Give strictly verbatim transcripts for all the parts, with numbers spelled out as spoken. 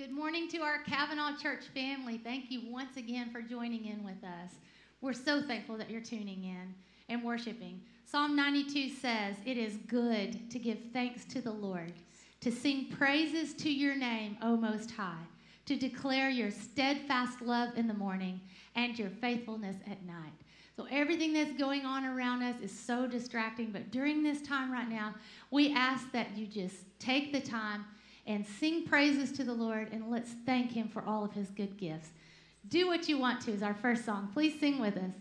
Good morning to our Cavanaugh Church family. Thank you once again for joining in with us. We're so thankful that you're tuning in and worshiping. Psalm ninety-two says, "It is good to give thanks to the Lord, to sing praises to your name, O Most High, to declare your steadfast love in the morning and your faithfulness at night." So everything that's going on around us is so distracting, but during this time right now, we ask that you just take the time and sing praises to the Lord, and let's thank him for all of his good gifts. Do What You Want To is our first song. Please sing with us.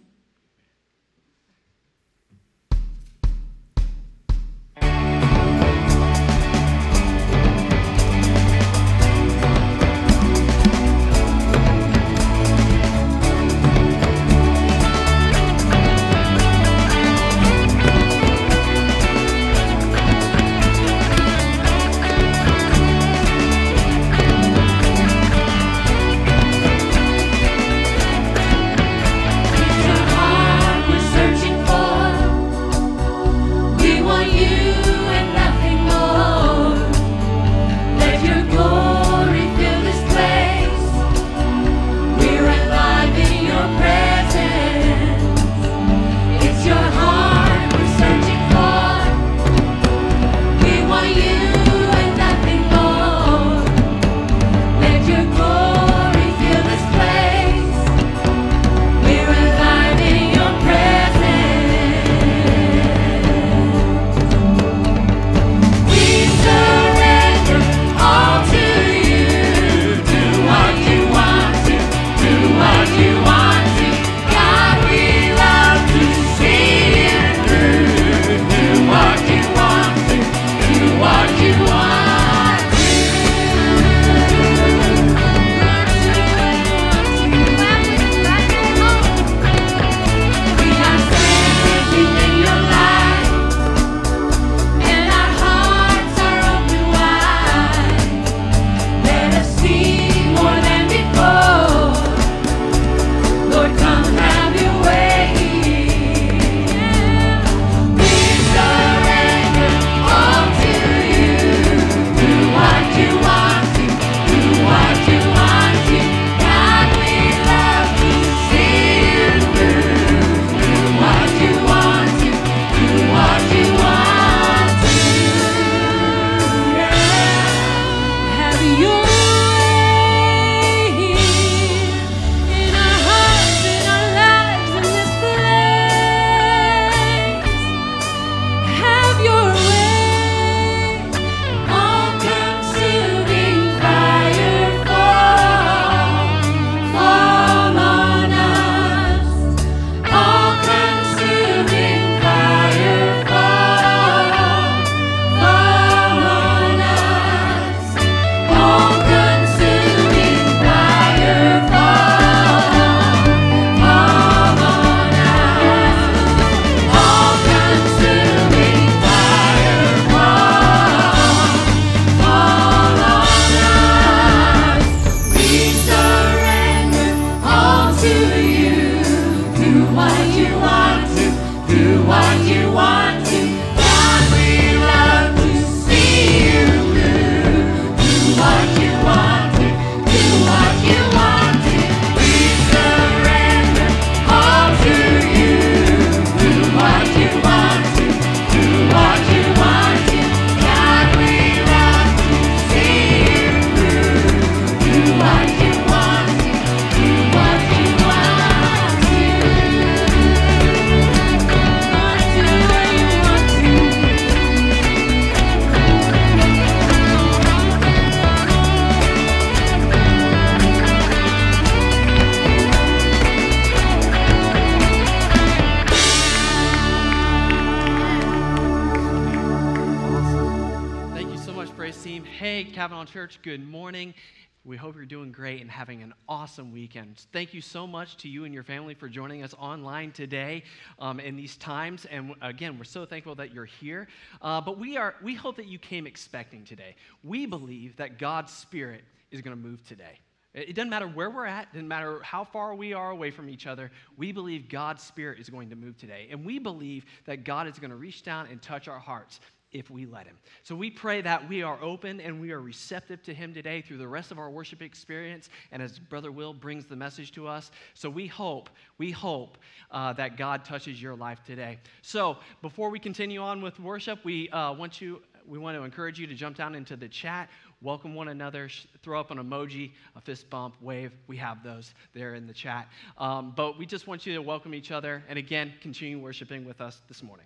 Church, good morning. We hope you're doing great and having an awesome weekend. Thank you so much to you and your family for joining us online today um, in these times. And again, we're so thankful that you're here. Uh, but we are we hope that you came expecting today. We believe that God's Spirit is going to move today. It doesn't matter where we're at, doesn't matter how far we are away from each other, we believe God's Spirit is going to move today. And we believe that God is going to reach down and touch our hearts if we let him. So we pray that we are open and we are receptive to him today through the rest of our worship experience and as Brother Will brings the message to us. So we hope, we hope uh, that God touches your life today. So before we continue on with worship, we uh, want you, we want to encourage you to jump down into the chat, welcome one another, throw up an emoji, a fist bump, wave. We have those there in the chat. Um, but we just want you to welcome each other and again, continue worshiping with us this morning.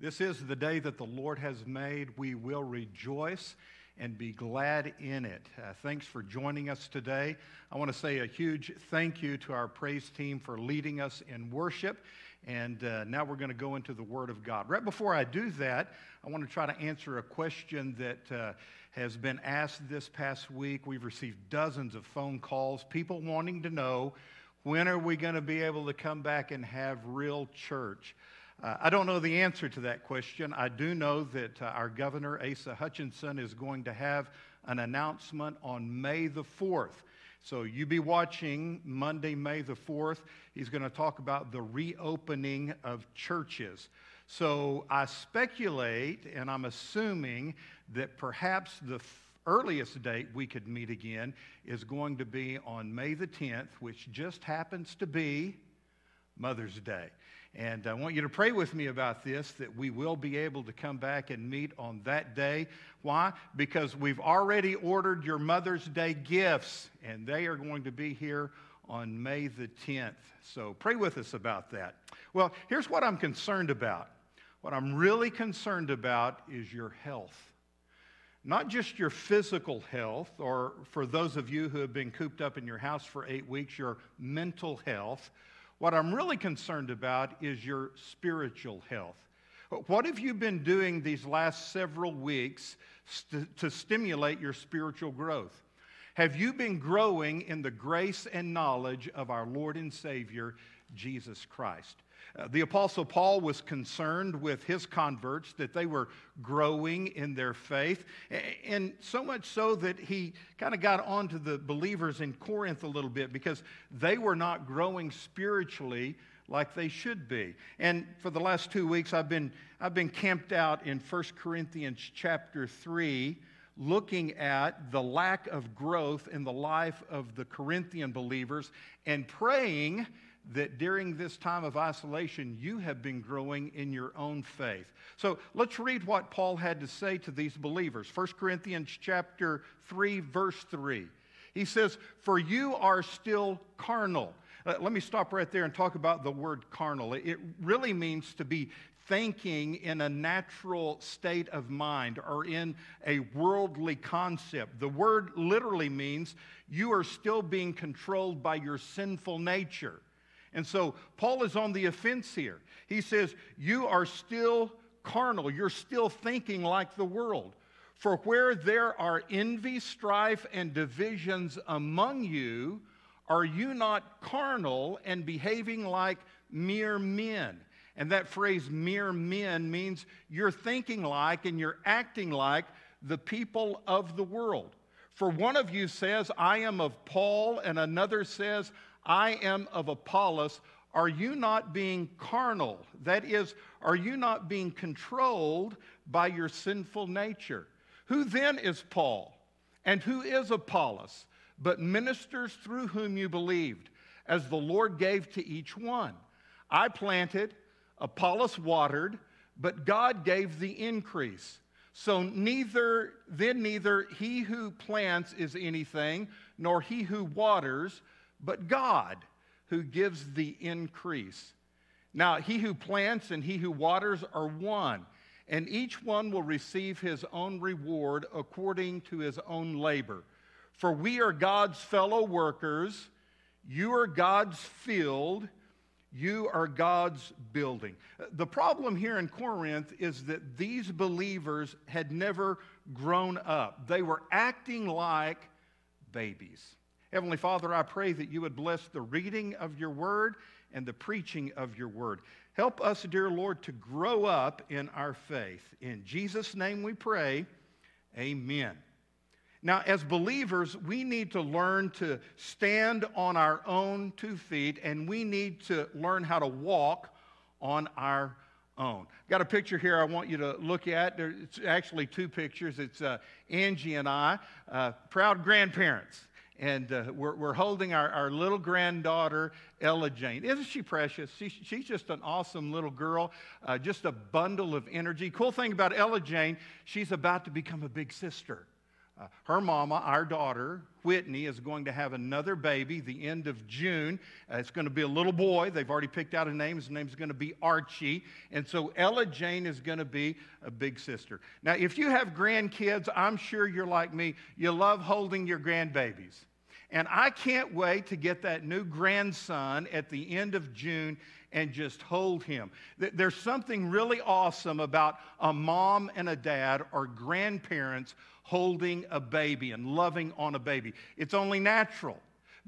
This is the day that the Lord has made. We will rejoice and be glad in it. Uh, thanks for joining us today. I want to say a huge thank you to our praise team for leading us in worship. And uh, now we're going to go into the Word of God. Right before I do that, I want to try to answer a question that uh, has been asked this past week. We've received dozens of phone calls, people wanting to know, when are we going to be able to come back and have real church? Uh, I don't know the answer to that question. I do know that uh, our governor, Asa Hutchinson, is going to have an announcement on May the fourth. So you be watching Monday, May the fourth. He's going to talk about the reopening of churches. So I speculate, and I'm assuming, that perhaps the f- earliest date we could meet again is going to be on May the tenth, which just happens to be Mother's Day. And I want you to pray with me about this, that we will be able to come back and meet on that day. Why? Because we've already ordered your Mother's Day gifts, and they are going to be here on May the tenth. So pray with us about that. Well, here's what I'm concerned about. What I'm really concerned about is your health. Not just your physical health, or for those of you who have been cooped up in your house for eight weeks, your mental health. What I'm really concerned about is your spiritual health. What have you been doing these last several weeks st- to stimulate your spiritual growth? Have you been growing in the grace and knowledge of our Lord and Savior, Jesus Christ? Uh, the Apostle Paul was concerned with his converts that they were growing in their faith, and so much so that he kind of got on to the believers in Corinth a little bit because they were not growing spiritually like they should be. And for the last two weeks, I've been, I've been camped out in First Corinthians chapter three, looking at the lack of growth in the life of the Corinthian believers and praying that during this time of isolation, you have been growing in your own faith. So let's read what Paul had to say to these believers. First Corinthians chapter three, verse three. He says, "For you are still carnal." Let me stop right there and talk about the word carnal. It really means to be thinking in a natural state of mind or in a worldly concept. The word literally means you are still being controlled by your sinful nature. And so Paul is on the offense here. He says, you are still carnal. You're still thinking like the world. For where there are envy, strife, and divisions among you, are you not carnal and behaving like mere men? And that phrase, mere men, means you're thinking like and you're acting like the people of the world. For one of you says, I am of Paul, and another says, I am of Apollos. Are you not being carnal? That is, are you not being controlled by your sinful nature? Who then is Paul? And who is Apollos? But ministers through whom you believed, as the Lord gave to each one. I planted, Apollos watered, but God gave the increase. So neither, then neither he who plants is anything, nor he who waters, but God, who gives the increase. Now, he who plants and he who waters are one, and each one will receive his own reward according to his own labor. For we are God's fellow workers, you are God's field, you are God's building. The problem here in Corinth is that these believers had never grown up. They were acting like babies. Heavenly Father, I pray that you would bless the reading of your word and the preaching of your word. Help us, dear Lord, to grow up in our faith. In Jesus' name we pray, amen. Now, as believers, we need to learn to stand on our own two feet, and we need to learn how to walk on our own. Got a picture here I want you to look at. There's actually two pictures. It's uh, Angie and I, uh, proud grandparents. And uh, we're, we're holding our, our little granddaughter, Ella Jane. Isn't she precious? She, she's just an awesome little girl, uh, just a bundle of energy. Cool thing about Ella Jane, she's about to become a big sister. Uh, her mama, our daughter, Whitney, is going to have another baby the end of June. Uh, it's going to be a little boy. They've already picked out a name. His name's going to be Archie. And so Ella Jane is going to be a big sister. Now, if you have grandkids, I'm sure you're like me. You love holding your grandbabies. And I can't wait to get that new grandson at the end of June and just hold him. There's something really awesome about a mom and a dad or grandparents holding a baby and loving on a baby. It's only natural.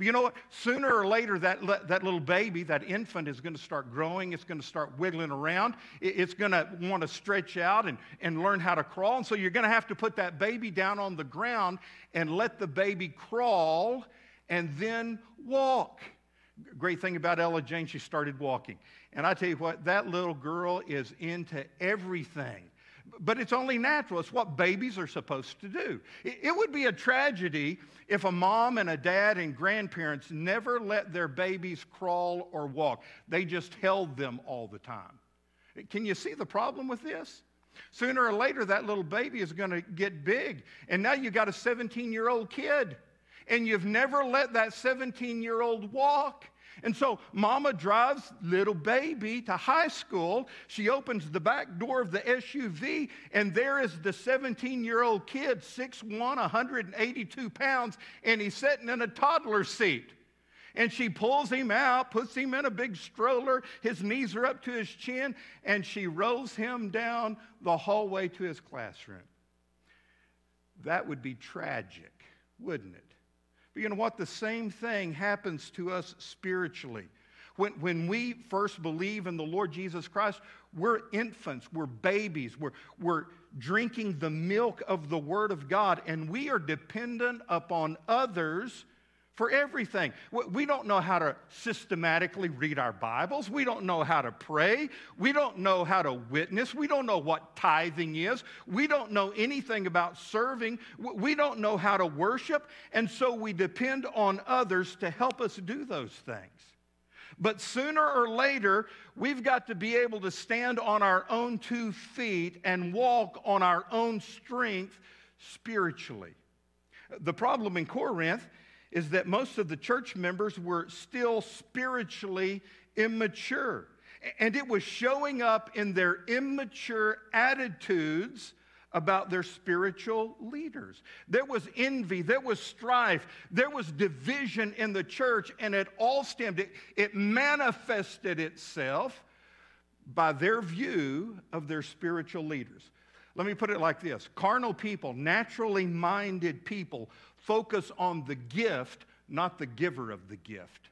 But you know what? Sooner or later, that, that little baby, that infant is going to start growing. It's going to start wiggling around. It's going to want to stretch out and, and learn how to crawl. And so you're going to have to put that baby down on the ground and let the baby crawl and then walk. Great thing about Ella Jane, she started walking. And I tell you what, that little girl is into everything. But it's only natural. It's what babies are supposed to do. It would be a tragedy if a mom and a dad and grandparents never let their babies crawl or walk. They just held them all the time. Can you see the problem with this? Sooner or later, that little baby is going to get big. And now you've got a seventeen-year-old kid. And you've never let that seventeen-year-old walk. And so mama drives little baby to high school. She opens the back door of the S U V, and there is the seventeen-year-old kid, six one, one hundred eighty-two pounds, and he's sitting in a toddler seat. And she pulls him out, puts him in a big stroller. His knees are up to his chin, and she rolls him down the hallway to his classroom. That would be tragic, wouldn't it? But you know what? The same thing happens to us spiritually. When, when we first believe in the Lord Jesus Christ, we're infants, we're babies, we're, we're drinking the milk of the Word of God, and we are dependent upon others for everything. We don't know how to systematically read our Bibles. We don't know how to pray. We don't know how to witness. We don't know what tithing is. We don't know anything about serving. We don't know how to worship. And so we depend on others to help us do those things. But sooner or later, we've got to be able to stand on our own two feet and walk on our own strength spiritually. The problem in Corinth is that most of the church members were still spiritually immature. And it was showing up in their immature attitudes about their spiritual leaders. There was envy, there was strife, there was division in the church, and it all stemmed, it, it manifested itself by their view of their spiritual leaders. Let me put it like this. Carnal people, naturally minded people, focus on the gift, not the giver of the gift.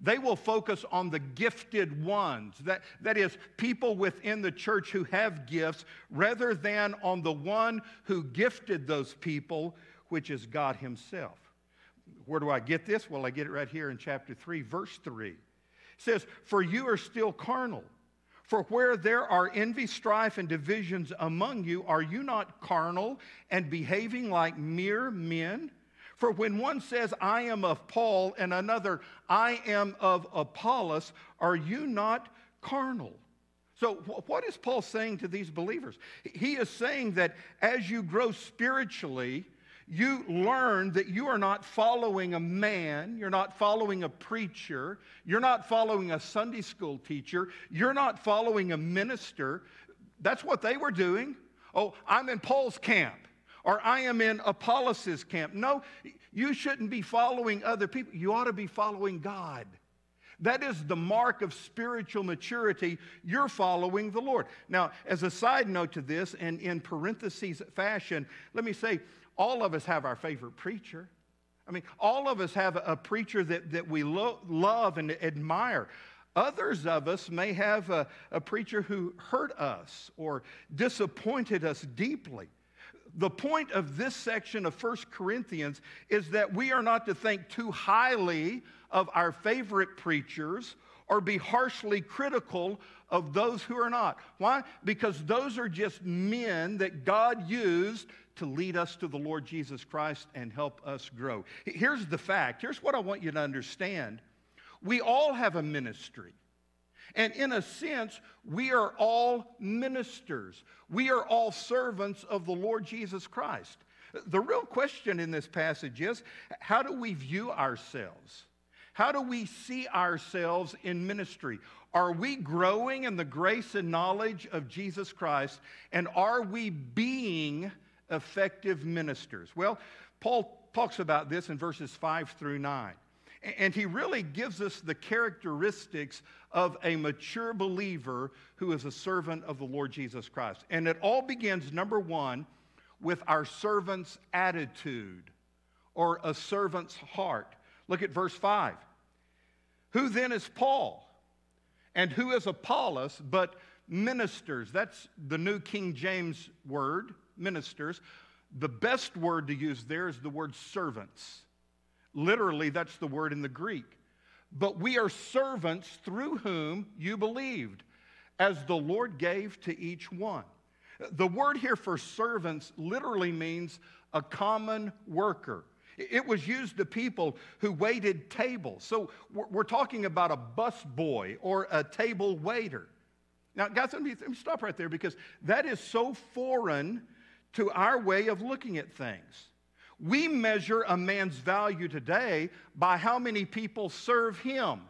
They will focus on the gifted ones, that, that is, people within the church who have gifts, rather than on the one who gifted those people, which is God himself. Where do I get this? Well, I get it right here in chapter three, verse three. It says, "For you are still carnal. For where there are envy, strife, and divisions among you, are you not carnal and behaving like mere men? For when one says, 'I am of Paul,' and another, 'I am of Apollos,' are you not carnal?" So what is Paul saying to these believers? He is saying that as you grow spiritually, you learn that you are not following a man, you're not following a preacher, you're not following a Sunday school teacher, you're not following a minister. That's what they were doing. Oh, I'm in Paul's camp, or I am in Apollos' camp. No, you shouldn't be following other people. You ought to be following God. That is the mark of spiritual maturity. You're following the Lord. Now, as a side note to this, and in parentheses fashion, let me say, all of us have our favorite preacher. I mean, all of us have a preacher that, that we lo- love and admire. Others of us may have a, a preacher who hurt us or disappointed us deeply. The point of this section of First Corinthians is that we are not to think too highly of our favorite preachers or be harshly critical of those who are not. Why? Because those are just men that God used to lead us to the Lord Jesus Christ and help us grow. Here's the fact. Here's what I want you to understand. We all have a ministry. And in a sense, we are all ministers. We are all servants of the Lord Jesus Christ. The real question in this passage is, how do we view ourselves? How do we see ourselves in ministry? Are we growing in the grace and knowledge of Jesus Christ? And are we being effective ministers? Well, Paul talks about this in verses five through nine. And he really gives us the characteristics of a mature believer who is a servant of the Lord Jesus Christ. And it all begins, number one, with our servant's attitude or a servant's heart. Look at verse five. Who then is Paul? And who is Apollos but ministers? That's the New King James word, ministers. The best word to use there is the word servants. Literally, that's the word in the Greek. But we are servants through whom you believed, as the Lord gave to each one. The word here for servants literally means a common worker. It was used to people who waited tables. So we're talking about a busboy or a table waiter. Now, guys, let me stop right there, because that is so foreign to our way of looking at things. We measure a man's value today by how many people serve him.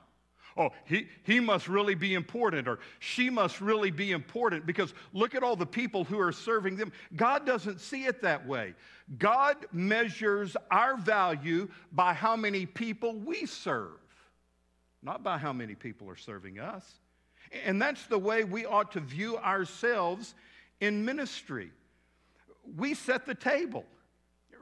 Oh, he, he must really be important, or she must really be important, because look at all the people who are serving them. God doesn't see it that way. God measures our value by how many people we serve, not by how many people are serving us. And that's the way we ought to view ourselves in ministry. We set the table.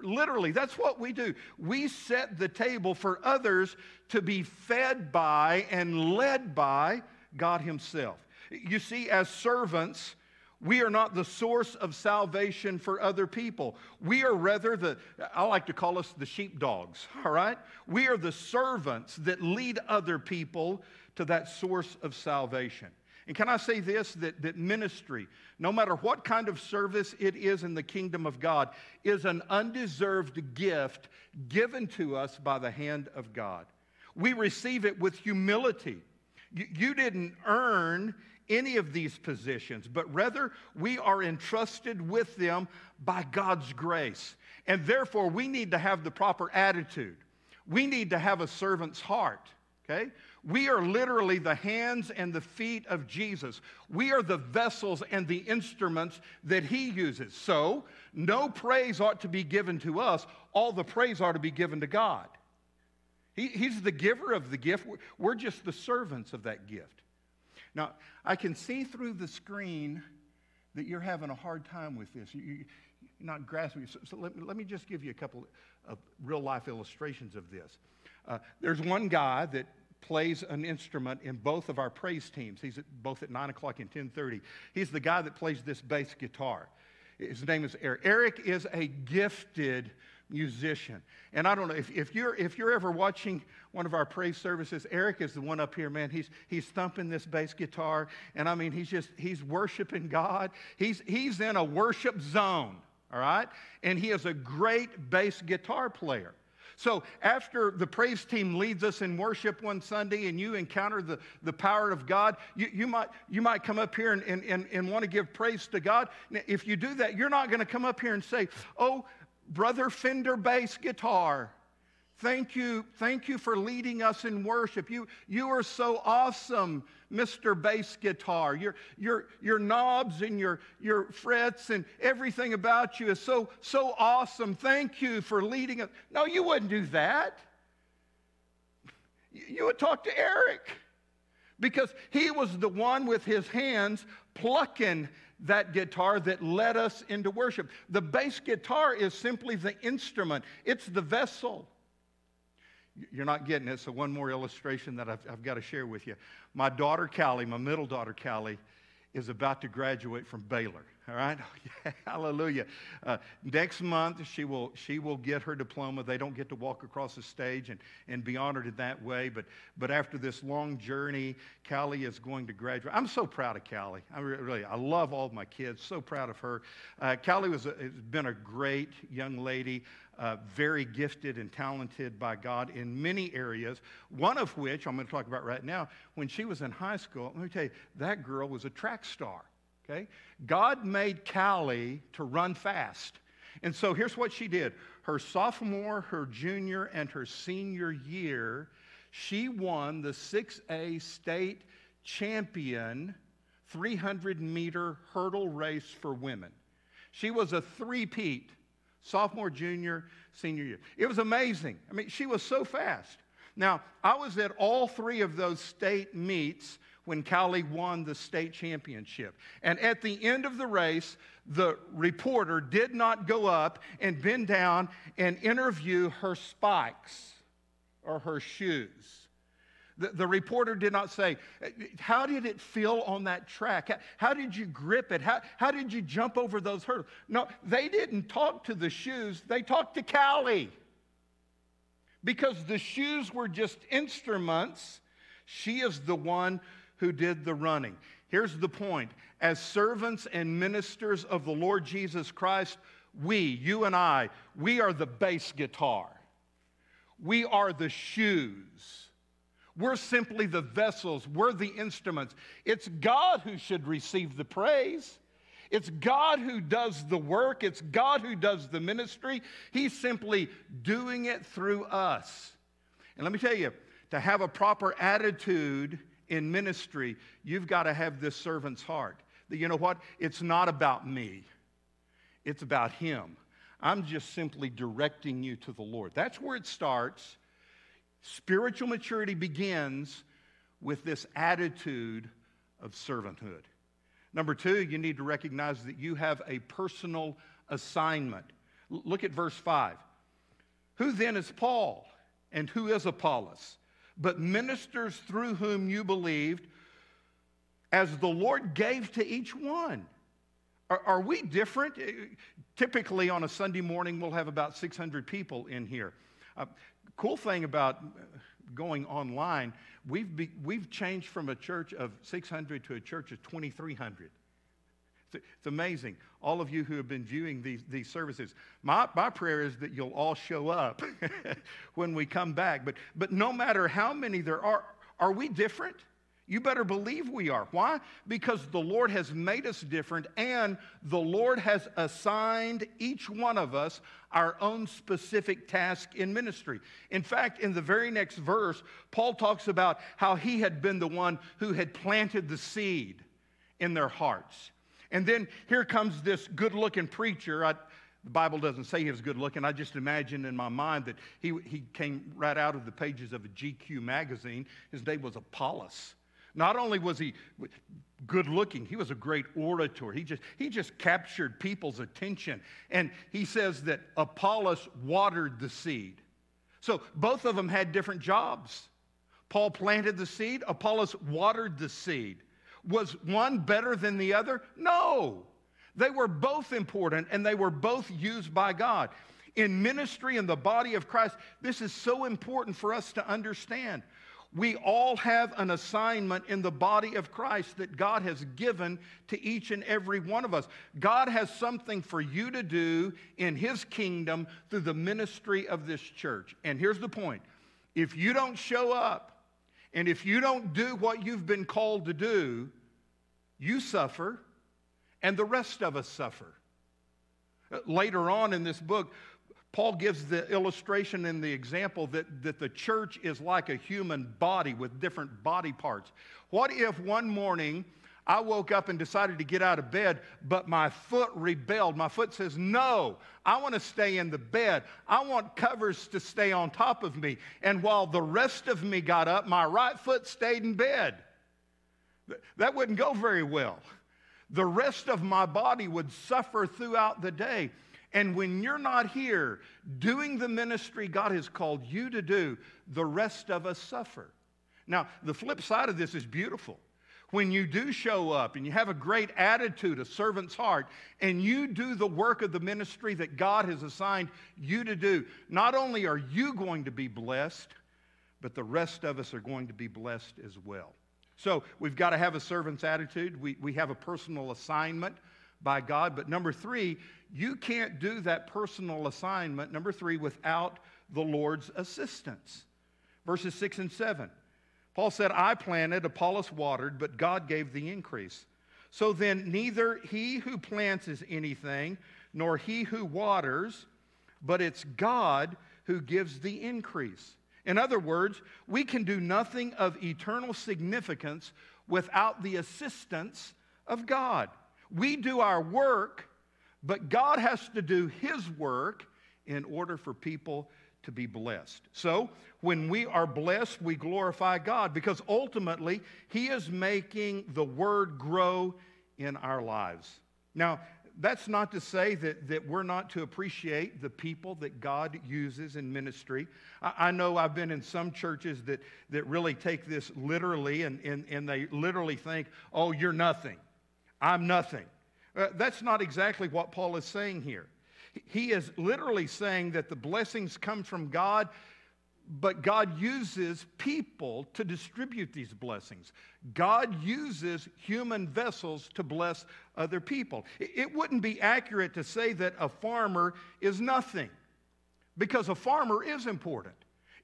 Literally, that's what we do. We set the table for others to be fed by and led by God Himself. You see, as servants, we are not the source of salvation for other people. We are rather the, I like to call us the sheepdogs, all right? We are the servants that lead other people to that source of salvation. And can I say this, that, that ministry, no matter what kind of service it is in the kingdom of God, is an undeserved gift given to us by the hand of God. We receive it with humility. You, you didn't earn any of these positions, but rather we are entrusted with them by God's grace. And therefore, we need to have the proper attitude. We need to have a servant's heart, okay? We are literally the hands and the feet of Jesus. We are the vessels and the instruments that He uses. So, no praise ought to be given to us. All the praise ought to be given to God. He, he's the giver of the gift. We're, we're just the servants of that gift. Now, I can see through the screen that you're having a hard time with this. You, you're not grasping it. So, so let, let me just give you a couple of real-life illustrations of this. Uh, there's one guy that plays an instrument in both of our praise teams. He's at, both at nine o'clock and ten thirty. He's the guy that plays this bass guitar. His name is Eric. Eric is a gifted musician. And I don't know, if, if, you're, if you're ever watching one of our praise services, Eric is the one up here, man. He's, he's thumping this bass guitar. And I mean, he's just, he's worshiping God. He's, he's in a worship zone, all right? And he is a great bass guitar player. So after the praise team leads us in worship one Sunday and you encounter the, the power of God, you, you, might, you might come up here and, and, and, and want to give praise to God. Now, if you do that, you're not going to come up here and say, oh, Brother Fender Bass Guitar, thank you, thank you for leading us in worship. You, you are so awesome, Mister Bass Guitar. Your, your, your knobs and your, your frets and everything about you is so, so awesome. Thank you for leading us. No, you wouldn't do that. You would talk to Eric, because he was the one with his hands plucking that guitar that led us into worship. The bass guitar is simply the instrument. It's the vessel. You're not getting it, so one more illustration that I've, I've got to share with you. My daughter, Callie, my middle daughter, Callie, is about to graduate from Baylor, all right? Oh, yeah, hallelujah. Uh, next month, she will she will get her diploma. They don't get to walk across the stage and, and be honored in that way, but, but after this long journey, Callie is going to graduate. I'm so proud of Callie. I really, I love all of my kids, so proud of her. Uh, Callie was a, has been a great young lady, uh, very gifted and talented by God in many areas, one of which I'm going to talk about right now. When she was in high school, let me tell you, that girl was a track star. Okay? God made Callie to run fast. And so here's what she did. Her sophomore, her junior, and her senior year, she won the six A state champion three hundred meter hurdle race for women. She was a three-peat, sophomore, junior, senior year. It was amazing. I mean, she was so fast. Now, I was at all three of those state meets when Callie won the state championship. And at the end of the race, the reporter did not go up and bend down and interview her spikes. or her shoes. The, the reporter did not say, how did it feel on that track? How, how did you grip it? How, how did you jump over those hurdles? No, they didn't talk to the shoes. They talked to Callie. Because the shoes were just instruments. She is the one who did the running. Here's the point. As servants and ministers of the Lord Jesus Christ, we, you and I, we are the bass guitar. We are the shoes. We're simply the vessels. We're the instruments. It's God who should receive the praise. It's God who does the work. It's God who does the ministry. He's simply doing it through us. And let me tell you, to have a proper attitude in ministry, you've got to have this servant's heart. That, you know what? It's not about me. It's about him. I'm just simply directing you to the Lord. That's where it starts. Spiritual maturity begins with this attitude of servanthood. Number two, you need to recognize that you have a personal assignment. L- look at verse five. Who then is Paul and who is Apollos, but ministers through whom you believed, as the Lord gave to each one? Are, are we different? Typically on a Sunday morning, we'll have about six hundred people in here. Uh, cool thing about going online, we've be, we've changed from a church of six hundred to a church of twenty-three hundred. It's, it's amazing. All of you who have been viewing these, these services, my, my prayer is that you'll all show up when we come back. But, but no matter how many there are, are we different? You better believe we are. Why? Because the Lord has made us different, and the Lord has assigned each one of us our own specific task in ministry. In fact, in the very next verse, Paul talks about how he had been the one who had planted the seed in their hearts. And then here comes this good-looking preacher. I, the Bible doesn't say he was good-looking. I just imagine in my mind that he, he came right out of the pages of a G Q magazine. His name was Apollos. Not only was he good-looking, he was a great orator. He just, he just captured people's attention. And he says that Apollos watered the seed. So both of them had different jobs. Paul planted the seed. Apollos watered the seed. Was one better than the other? No. They were both important, and they were both used by God. In ministry and the body of Christ, this is so important for us to understand. We all have an assignment in the body of Christ that God has given to each and every one of us. God has something for you to do in His kingdom through the ministry of this church. And here's the point. If you don't show up, and if you don't do what you've been called to do, you suffer, and the rest of us suffer. Later on in this book, Paul gives the illustration and the example that, that the church is like a human body with different body parts. What if one morning I woke up and decided to get out of bed, but my foot rebelled? My foot says, no, I want to stay in the bed. I want covers to stay on top of me. And while the rest of me got up, my right foot stayed in bed. That wouldn't go very well. The rest of my body would suffer throughout the day. And when you're not here doing the ministry God has called you to do, the rest of us suffer. Now, the flip side of this is beautiful. When you do show up and you have a great attitude, a servant's heart, and you do the work of the ministry that God has assigned you to do, not only are you going to be blessed, but the rest of us are going to be blessed as well. So we've got to have a servant's attitude. We, we have a personal assignment by God. But number three, you can't do that personal assignment, number three, without the Lord's assistance. Verses six and seven. Paul said, I planted, Apollos watered, but God gave the increase. So then neither he who plants is anything, nor he who waters, but it's God who gives the increase. In other words, we can do nothing of eternal significance without the assistance of God. We do our work, but God has to do His work in order for people to be blessed. So when we are blessed, we glorify God because ultimately He is making the Word grow in our lives. Now, that's not to say that, that we're not to appreciate the people that God uses in ministry. I, I know I've been in some churches that, that really take this literally, and, and, and they literally think, oh, you're nothing. I'm nothing. Uh, that's not exactly what Paul is saying here. He is literally saying that the blessings come from God, but God uses people to distribute these blessings. God uses human vessels to bless other people. It wouldn't be accurate to say that a farmer is nothing, because a farmer is important.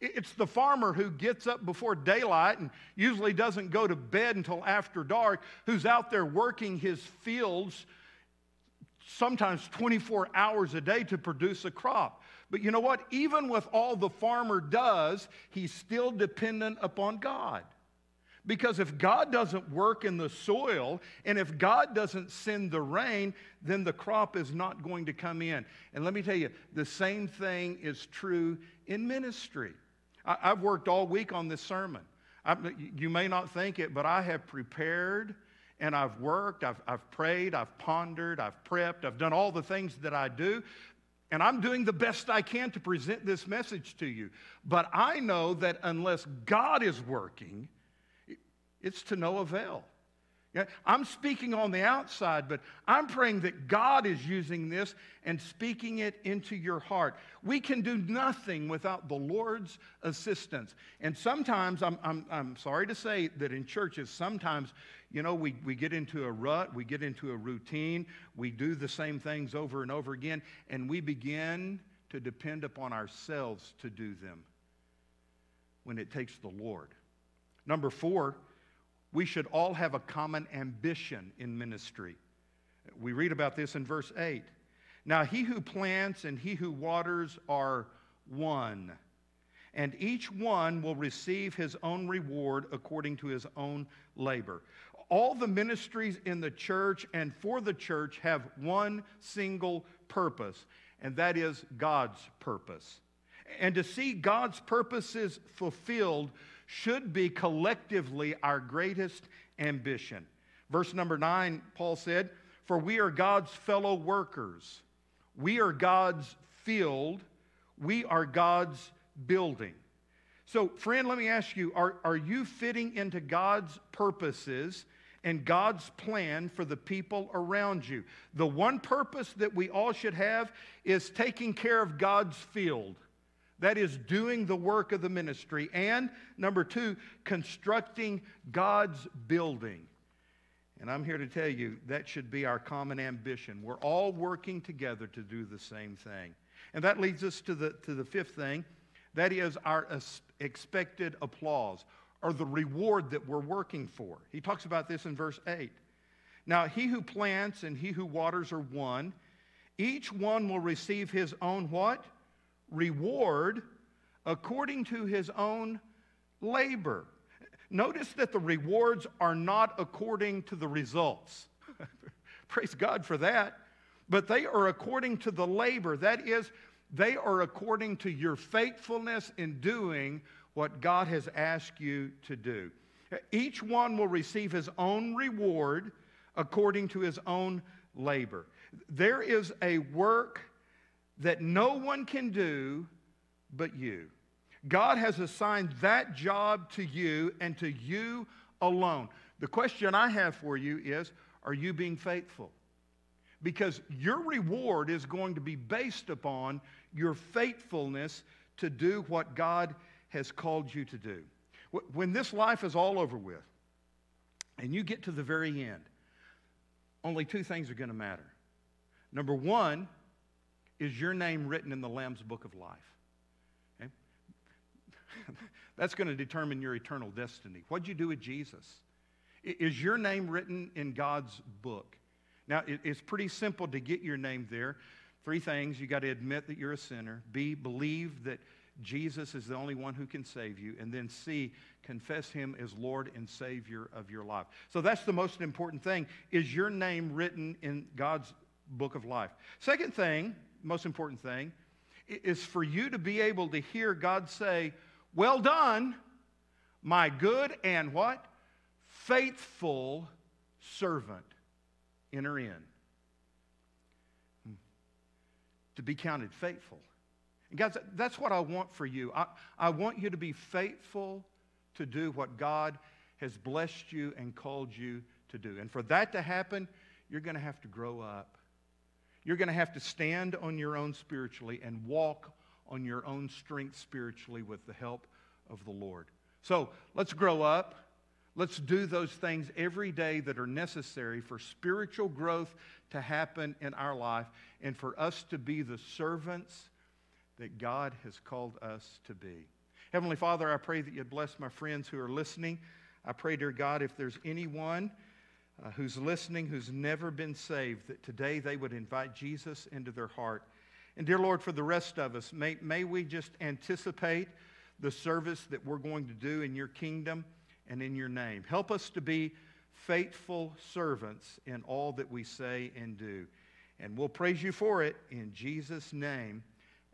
It's the farmer who gets up before daylight and usually doesn't go to bed until after dark, who's out there working his fields sometimes twenty-four hours a day to produce a crop. But you know what? Even with all the farmer does, he's still dependent upon God. Because if God doesn't work in the soil, and if God doesn't send the rain, then the crop is not going to come in. And let me tell you, the same thing is true in ministry. I, I've worked all week on this sermon. I, you may not think it, but I have prepared, and I've worked, I've, I've prayed, I've pondered, I've prepped, I've done all the things that I do. And I'm doing the best I can to present this message to you. But I know that unless God is working, it's to no avail. I'm speaking on the outside, but I'm praying that God is using this and speaking it into your heart. We can do nothing without the Lord's assistance. And sometimes, I'm, I'm, I'm sorry to say that in churches, sometimes, you know, we, we get into a rut, we get into a routine, we do the same things over and over again, and we begin to depend upon ourselves to do them when it takes the Lord. Number four, we should all have a common ambition in ministry. We read about this in verse eight. Now, he who plants and he who waters are one, and each one will receive his own reward according to his own labor. All the ministries in the church and for the church have one single purpose, and that is God's purpose. And to see God's purposes fulfilled should be collectively our greatest ambition. Verse number nine, Paul said, "For we are God's fellow workers. We are God's field. We are God's building." So, friend, let me ask you, are, are you fitting into God's purposes and God's plan for the people around you? The one purpose that we all should have is taking care of God's field. That is doing the work of the ministry. And number two, constructing God's building. And I'm here to tell you, that should be our common ambition. We're all working together to do the same thing. And that leads us to the, to the fifth thing. That is our expected applause, or the reward that we're working for. He talks about this in verse eight. Now, he who plants and he who waters are one. Each one will receive his own what? Reward according to his own labor. Notice that the rewards are not according to the results. Praise God for that. But they are according to the labor. That is, they are according to your faithfulness in doing what God has asked you to do. Each one will receive his own reward according to his own labor. There is a work that no one can do but you. God has assigned that job to you and to you alone. The question I have for you is, are you being faithful? Because your reward is going to be based upon your faithfulness to do what God has called you to do. When this life is all over with, and you get to the very end, only two things are going to matter. Number one, is your name written in the Lamb's Book of Life? Okay? That's going to determine your eternal destiny. What'd you do with Jesus? Is your name written in God's book? Now, it's pretty simple to get your name there. Three things. You got to admit that you're a sinner. B, believe that Jesus is the only one who can save you. And then C, confess him as Lord and Savior of your life. So that's the most important thing. Is your name written in God's book of life? Second thing, most important thing, is for you to be able to hear God say, "Well done, my good and what? Faithful servant. Enter in." to be counted faithful. And guys, that's what I want for you. I, I want you to be faithful to do what God has blessed you and called you to do. And for that to happen, you're going to have to grow up. You're going to have to stand on your own spiritually and walk on your own strength spiritually with the help of the Lord. So let's grow up. Let's do those things every day that are necessary for spiritual growth to happen in our life and for us to be the servants that God has called us to be. Heavenly Father, I pray that you'd bless my friends who are listening. I pray, dear God, if there's anyone uh, who's listening who's never been saved, that today they would invite Jesus into their heart. And dear Lord, for the rest of us, may, may we just anticipate the service that we're going to do in your kingdom and in your name. Help us to be faithful servants in all that we say and do. And we'll praise you for it in Jesus' name.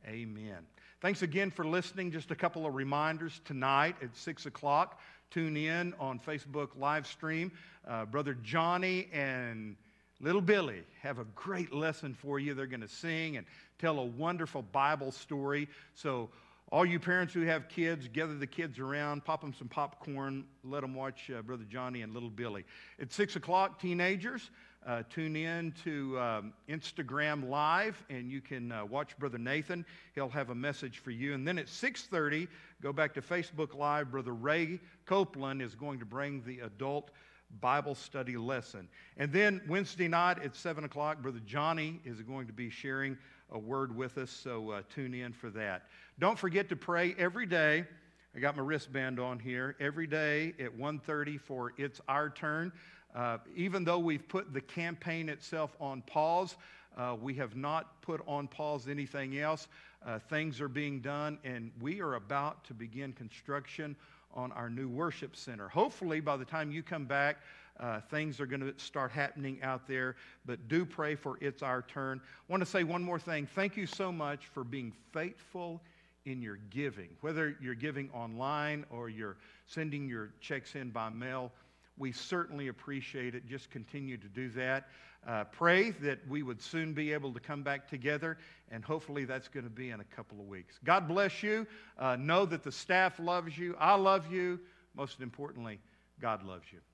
Amen. Thanks again for listening. Just a couple of reminders tonight at six o'clock. Tune in on Facebook live stream. Uh, Brother Johnny and Little Billy have a great lesson for you. They're going to sing and tell a wonderful Bible story. So all you parents who have kids, gather the kids around, pop them some popcorn, let them watch uh, Brother Johnny and Little Billy. At six o'clock, teenagers, uh, tune in to um, Instagram Live, and you can uh, watch Brother Nathan. He'll have a message for you. And then at six thirty, go back to Facebook Live. Brother Ray Copeland is going to bring the adult Bible study lesson. And then Wednesday night at seven o'clock, Brother Johnny is going to be sharing a word with us, so uh, tune in for that. Don't forget to pray every day. I got my wristband on here. Every day at one thirty for It's Our Turn. Uh, even though we've put the campaign itself on pause, uh, we have not put on pause anything else. Uh, things are being done, and we are about to begin construction on our new worship center. Hopefully, by the time you come back, Uh, things are going to start happening out there, but do pray for It's Our Turn. I want to say one more thing. Thank you so much for being faithful in your giving. Whether you're giving online or you're sending your checks in by mail, we certainly appreciate it. Just continue to do that. Uh, pray that we would soon be able to come back together, and hopefully that's going to be in a couple of weeks. God bless you. Uh, know that the staff loves you. I love you. Most importantly, God loves you.